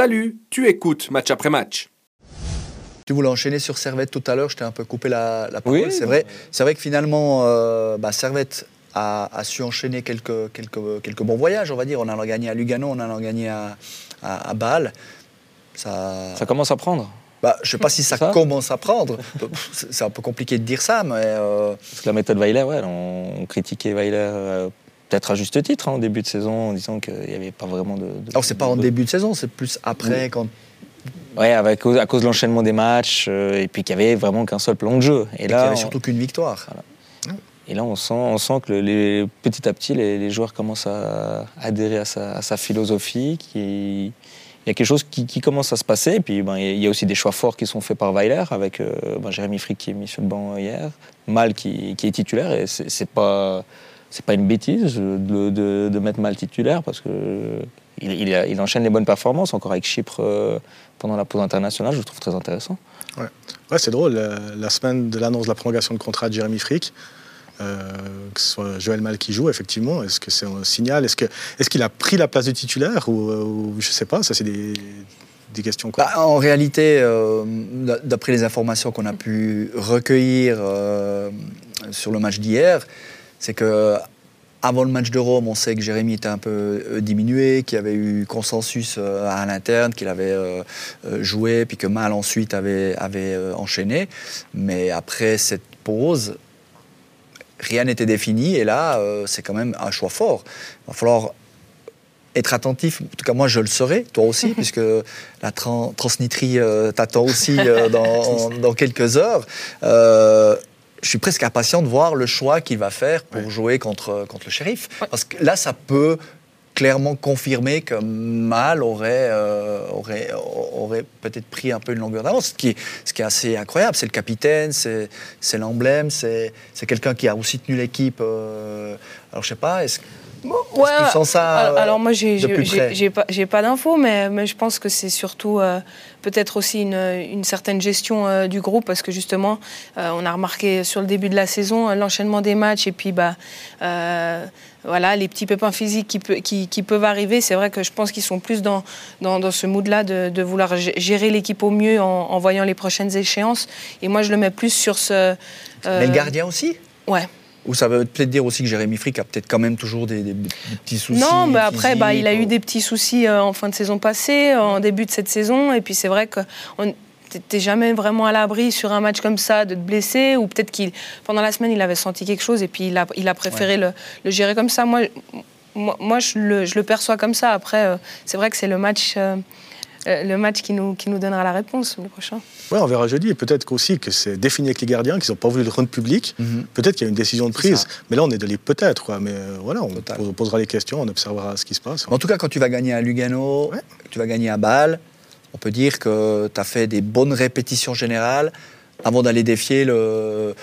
Salut, tu écoutes match après match. Tu voulais enchaîner sur Servette tout à l'heure, je t'ai un peu coupé la parole. Oui, c'est vrai que finalement, Servette a su enchaîner quelques bons voyages, on va dire. On a gagné à Lugano, on a gagné à Bâle. Ça commence à prendre. Je ne sais pas si ça commence à prendre. C'est un peu compliqué de dire ça, mais... Parce que la méthode Weiler, ouais, on critiquait Weiler... peut-être à juste titre, en début de saison, en disant qu'il n'y avait pas vraiment de... Alors, c'est pas en début de saison, c'est plus après, oui. Quand... Oui, à cause de l'enchaînement des matchs, et puis qu'il n'y avait vraiment qu'un seul plan de jeu. Et là, qu'il n'y avait surtout qu'une victoire. Voilà. Et là, on sent que petit à petit, les joueurs commencent à adhérer à sa philosophie. Il y a quelque chose qui commence à se passer. Et puis, il y a aussi des choix forts qui sont faits par Weiler, avec Jérémy Frick qui est mis sur le banc hier, Mal qui est titulaire, et c'est pas... C'est pas une bêtise de mettre Mal titulaire parce qu'il enchaîne les bonnes performances, encore avec Chypre pendant la pause internationale, je le trouve très intéressant. Ouais, c'est drôle, la semaine de l'annonce de la prolongation de contrat de Jérémy Frick, que ce soit Joël Mal qui joue, effectivement, est-ce que c'est un signal, est-ce qu'il a pris la place de titulaire ou je sais pas, ça c'est des questions. En réalité, d'après les informations qu'on a pu recueillir sur le match d'hier, c'est que avant le match de Rome, on sait que Jérémy était un peu diminué, qu'il y avait eu consensus à l'interne, qu'il avait joué, puis que Mal ensuite avait enchaîné. Mais après cette pause, rien n'était défini. Et là, c'est quand même un choix fort. Il va falloir être attentif. En tout cas, moi, je le serai, toi aussi, puisque la Transnistrie t'attend aussi dans quelques heures. Je suis presque impatient de voir le choix qu'il va faire pour jouer contre le Sheriff. Ouais. Parce que là, ça peut clairement confirmer que Mal aurait peut-être pris un peu une longueur d'avance, ce qui est assez incroyable. C'est le capitaine, c'est l'emblème, c'est quelqu'un qui a aussi tenu l'équipe. Alors, je sais pas, est-ce que tu sens ça alors moi, j'ai pas d'infos, mais je pense que c'est surtout peut-être aussi une certaine gestion du groupe, parce que justement, on a remarqué sur le début de la saison l'enchaînement des matchs et puis voilà, les petits pépins physiques qui peuvent arriver. C'est vrai que je pense qu'ils sont plus dans ce mood-là de vouloir gérer l'équipe au mieux en voyant les prochaines échéances. Et moi, je le mets plus sur ce... Mais le gardien aussi ? Ouais. Ou ça veut peut-être dire aussi que Jérémy Frick a peut-être quand même toujours des petits soucis. Non, mais après, il a eu des petits soucis en fin de saison passée, en début de cette saison. Et puis c'est vrai que... T'es jamais vraiment à l'abri sur un match comme ça de te blesser, ou peut-être qu'il pendant la semaine il avait senti quelque chose et puis il a préféré le gérer comme ça. Moi je le perçois comme ça. Après c'est vrai que c'est le match qui nous donnera la réponse le prochain. Ouais, on verra jeudi, et peut-être qu'aussi que c'est défini avec les gardiens, qu'ils n'ont pas voulu le rendre public. Mm-hmm. Peut-être qu'il y a une décision de prise, mais là on est dans les peut-être quoi. Mais voilà, on posera les questions, on observera ce qui se passe. En tout cas, quand tu vas gagner à Lugano, tu vas gagner à Bâle. On peut dire que tu as fait des bonnes répétitions générales avant d'aller défier le...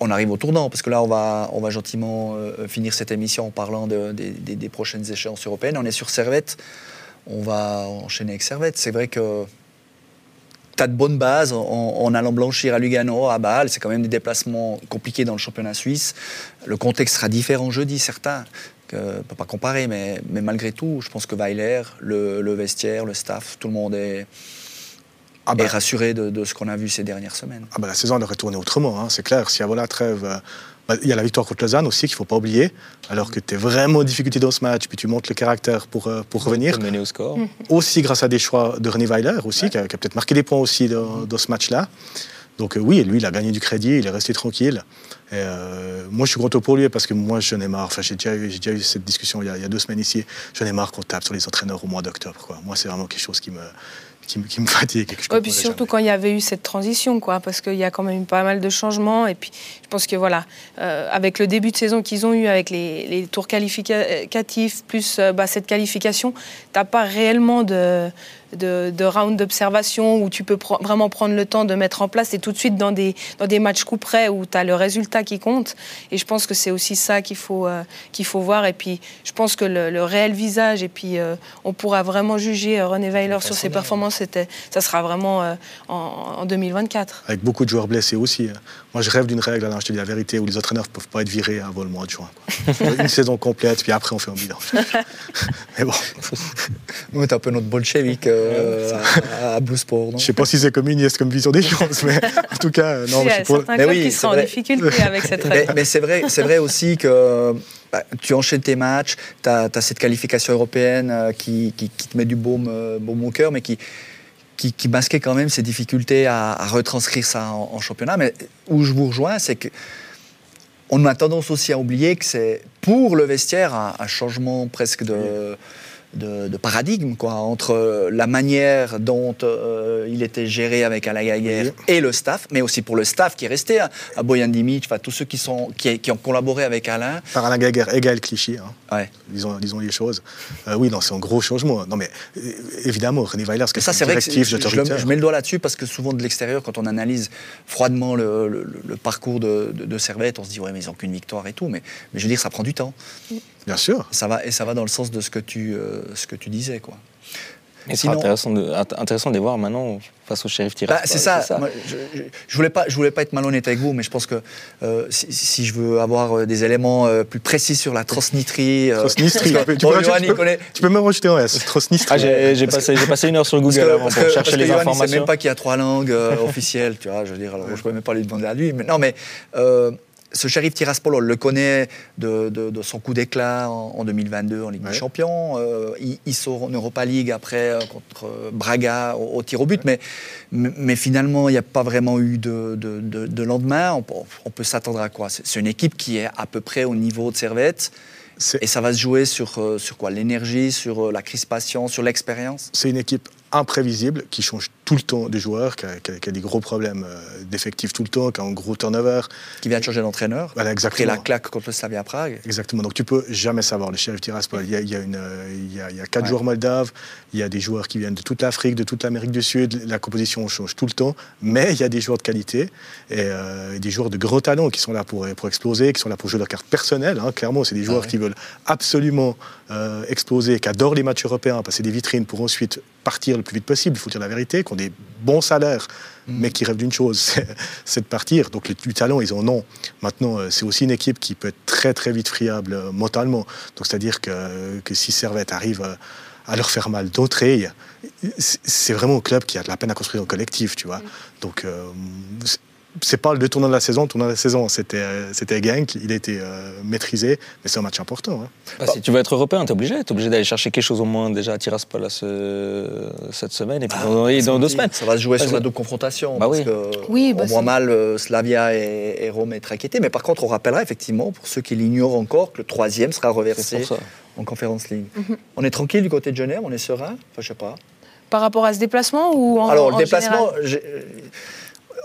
on arrive au tournant, parce que là, on va gentiment finir cette émission en parlant des prochaines échéances européennes. On est sur Servette, on va enchaîner avec Servette. C'est vrai que tu as de bonnes bases en allant blanchir à Lugano, à Bâle. C'est quand même des déplacements compliqués dans le championnat suisse. Le contexte sera différent jeudi, certains. On ne peut pas comparer, mais malgré tout, je pense que Weiler, le vestiaire, le staff, tout le monde est rassuré de ce qu'on a vu ces dernières semaines. La saison, elle aurait tourné autrement, hein, c'est clair. S'il y a la trêve, il y a la victoire contre Lausanne aussi, qu'il ne faut pas oublier. Alors que tu es vraiment en difficulté dans ce match, puis tu montes le caractère pour revenir. Tu peux mener au score. Aussi grâce à des choix de René Weiler, aussi, qui a peut-être marqué des points aussi dans ce match-là. Donc oui, lui, il a gagné du crédit, il est resté tranquille. Et moi, je suis content pour lui parce que moi, j'en ai marre. Enfin, j'ai déjà eu cette discussion il y a 2 semaines ici. J'en ai marre qu'on tape sur les entraîneurs au mois d'octobre, quoi. Moi, c'est vraiment quelque chose qui me fatigue. Et puis surtout quand il y avait eu cette transition, quoi, parce qu'il y a quand même pas mal de changements. Et puis je pense que voilà, avec le début de saison qu'ils ont eu, avec les tours qualificatifs, plus cette qualification, t'as pas réellement de round d'observation où tu peux vraiment prendre le temps de mettre en place. Et tout de suite dans des matchs coup près où tu as le résultat qui compte. Et je pense que c'est aussi ça qu'il faut voir. Et puis je pense que le réel visage, et puis on pourra vraiment juger René Weiler sur ses performances vraiment, ça sera vraiment en 2024. Avec beaucoup de joueurs blessés aussi. Moi, je rêve d'une règle, Alain, je te dis la vérité, où les entraîneurs ne peuvent pas être virés avant le mois de juin. Une saison complète, puis après, on fait un bilan. Mais bon. On est un peu notre bolchevique à Blue Sport. Non, je ne sais pas si c'est communiste comme vision des choses, mais en tout cas, non. Il y a certains clubs qui sont en difficulté avec cette règle. Mais c'est vrai aussi que... Bah, tu enchaînes tes matchs, tu as cette qualification européenne qui te met du baume au cœur, mais qui masquait quand même ces difficultés à retranscrire ça en championnat. Mais où je vous rejoins, c'est qu'on a tendance aussi à oublier que c'est pour le vestiaire un changement presque de paradigme, quoi, entre la manière dont il était géré avec Alain Geiger et le staff, mais aussi pour le staff qui est resté à Bojan Dimitrijević, enfin tous ceux qui ont collaboré avec Alain. Par Alain Geiger et Gaël Clichy, hein. Ouais. Disons les choses. Oui, non, c'est un gros changement. Non, mais évidemment, René Weiler, ce que c'est directif, je mets le doigt là-dessus parce que souvent de l'extérieur, quand on analyse froidement le parcours de Servette, on se dit ouais, mais ils n'ont qu'une victoire et tout, mais je veux dire, ça prend du temps. Oui. Bien sûr. Ça va dans le sens de ce que tu disais, quoi. Et sinon, intéressant de les voir maintenant face au Sheriff Tiraspol. Bah, c'est ça. Moi, je voulais pas être malhonnête avec vous, mais je pense que si je veux avoir des éléments plus précis sur la Transnistrie... Transnistrie, tu peux même rejeter un S. Transnistrie. Ah, j'ai passé une heure sur Google pour chercher les informations. Parce que Johan, il ne sait même pas qu'il y a 3 langues officielles, tu vois, je veux dire, alors je ne peux même pas lui demander à lui. Mais, non, mais... ce Sheriff Tiraspol, on le connaît de son coup d'éclat en 2022 en Ligue des Champions. Ils sont en Europa League après contre Braga au tir au but. Ouais. Mais finalement, il n'y a pas vraiment eu de lendemain. On peut s'attendre à quoi? C'est une équipe qui est à peu près au niveau de Servette. Et ça va se jouer sur quoi? L'énergie, sur la crispation, sur l'expérience? C'est une équipe imprévisible, qui change tout le temps de joueurs, qui a des gros problèmes d'effectifs tout le temps, qui a un gros turnover. Qui vient de changer d'entraîneur, voilà, après la claque contre le Slavia Prague. Exactement, donc tu peux jamais savoir. Le Sheriff Tiraspol, il y a 4 joueurs moldaves, il y a des joueurs qui viennent de toute l'Afrique, de toute l'Amérique du Sud, la composition change tout le temps, mais il y a des joueurs de qualité et des joueurs de gros talent qui sont là pour exploser, qui sont là pour jouer leur carte personnelle, hein, clairement, c'est des joueurs qui veulent absolument exploser, qui adorent les matchs européens, passer des vitrines pour ensuite partir le plus vite possible, il faut dire la vérité, qui ont des bons salaires, mais qui rêvent d'une chose, c'est de partir. Donc du talent, ils en ont. Maintenant, c'est aussi une équipe qui peut être très très vite friable mentalement. Donc c'est-à-dire que si Servette arrive à leur faire mal d'entrée, c'est vraiment un club qui a de la peine à construire un collectif, tu vois. Donc c'est pas le tournant de la saison. Le tournant de la saison, c'était Genk, il a été maîtrisé, mais c'est un match important. Hein. Si tu veux être européen, t'es obligé d'aller chercher quelque chose au moins déjà à Tiraspol cette semaine et puis dans 2 semaines. Ça va se jouer sur la double confrontation. On voit mal Slavia et Rome être inquiétés, mais par contre, on rappellera effectivement, pour ceux qui l'ignorent encore, que le 3e sera reversé en Conference League. On est tranquille du côté de Genève, on est serein, enfin, je sais pas. Par rapport à ce déplacement ou en général ? Alors, le déplacement...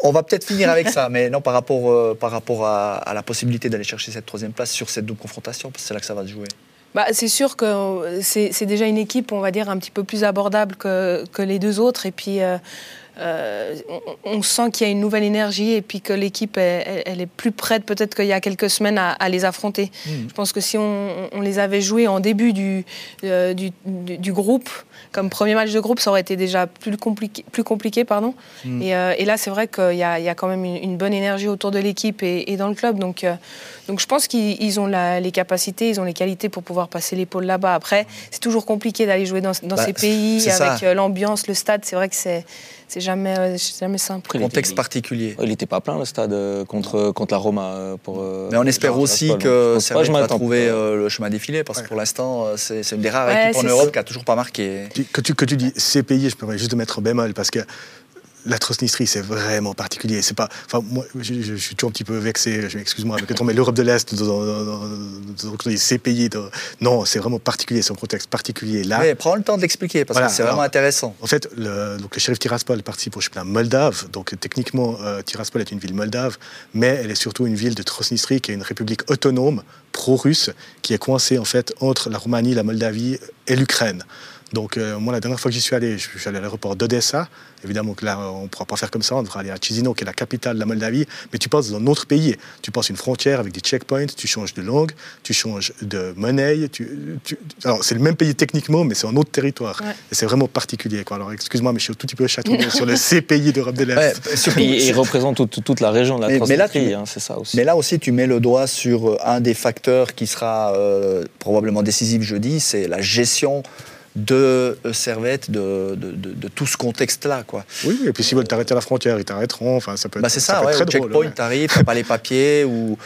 On va peut-être finir avec ça, mais non, par rapport à la possibilité d'aller chercher cette 3e place sur cette double confrontation, parce que c'est là que ça va se jouer. Bah, c'est sûr que c'est déjà une équipe, on va dire, un petit peu plus abordable que les 2 autres. Et puis, on sent qu'il y a une nouvelle énergie et puis que l'équipe, elle est plus prête peut-être qu'il y a quelques semaines à les affronter. Je pense que si on les avait joués en début du groupe, comme premier match de groupe, ça aurait été déjà plus compliqué. Et là, c'est vrai qu'il y a quand même une bonne énergie autour de l'équipe et dans le club. Donc je pense qu'ils ont les capacités, ils ont les qualités pour pouvoir passer l'épaule là-bas. Après, c'est toujours compliqué d'aller jouer dans ces pays, avec l'ambiance, le stade. C'est vrai que c'est jamais simple. Contexte particulier. Il n'était pas plein, le stade, contre la Roma. Mais on espère aussi que Servette va trouver le chemin défilé, parce que pour l'instant, c'est une des rares équipes en Europe qui n'a toujours pas marqué. Que tu dis CPI, je peux juste mettre un bémol, parce que la Transnistrie, c'est vraiment particulier. C'est pas, enfin, moi, je suis toujours un petit peu vexé, je m'excuse-moi, avec l'Europe de l'Est, ces pays. Non, c'est vraiment particulier, c'est un contexte particulier. Là, mais prends le temps de l'expliquer, parce que c'est vraiment intéressant. En fait, le Sheriff Tiraspol participe au championnat moldave. Donc, techniquement, Tiraspol est une ville moldave, mais elle est surtout une ville de Transnistrie, qui est une république autonome, pro-russe, qui est coincée, en fait, entre la Roumanie, la Moldavie et l'Ukraine. Donc moi, la dernière fois que j'y suis allé, je suis allé à l'aéroport d'Odessa. Évidemment que là, on ne pourra pas faire comme ça, on devra aller à Chisino, qui est la capitale de la Moldavie, mais tu passes dans un autre pays. Tu passes une frontière avec des checkpoints, tu changes de langue, tu changes de monnaie. Alors, c'est le même pays techniquement, mais c'est un autre territoire. Ouais. Et c'est vraiment particulier, quoi. Alors, excuse-moi, mais je suis un tout petit peu chatouillé sur le CPI d'Europe de l'Est. Ouais, il représente toute la région de la Transnistrie, hein, c'est ça aussi. Mais là aussi, tu mets le doigt sur un des facteurs qui sera probablement décisif jeudi, c'est la gestion de Servette, de tout ce contexte-là, quoi. Oui, et puis s'ils veulent t'arrêter à la frontière, ils t'arrêteront, enfin, ça peut être, bah c'est ça, ouais, très drôle. Checkpoint, t'arrives, t'as pas les papiers, ou...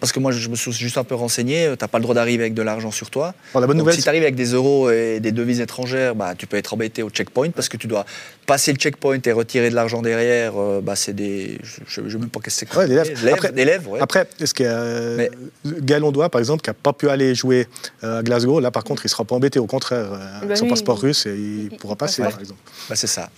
parce que moi, je me suis juste un peu renseigné, t'as pas le droit d'arriver avec de l'argent sur toi. Bon, la bonne nouvelle, si t'arrives avec des euros et des devises étrangères, bah, tu peux être embêté au checkpoint, parce que tu dois passer le checkpoint et retirer de l'argent derrière, bah, c'est des... Je ne sais même pas qu'est-ce que c'est. Ouais, des lèvres. Après, est-ce qu'il y a... Mais... Galandois, par exemple, qui n'a pas pu aller jouer à Glasgow, là, par contre, il ne sera pas embêté, au contraire. Avec son passeport russe, et il pourra passer, par exemple. Bah, c'est ça.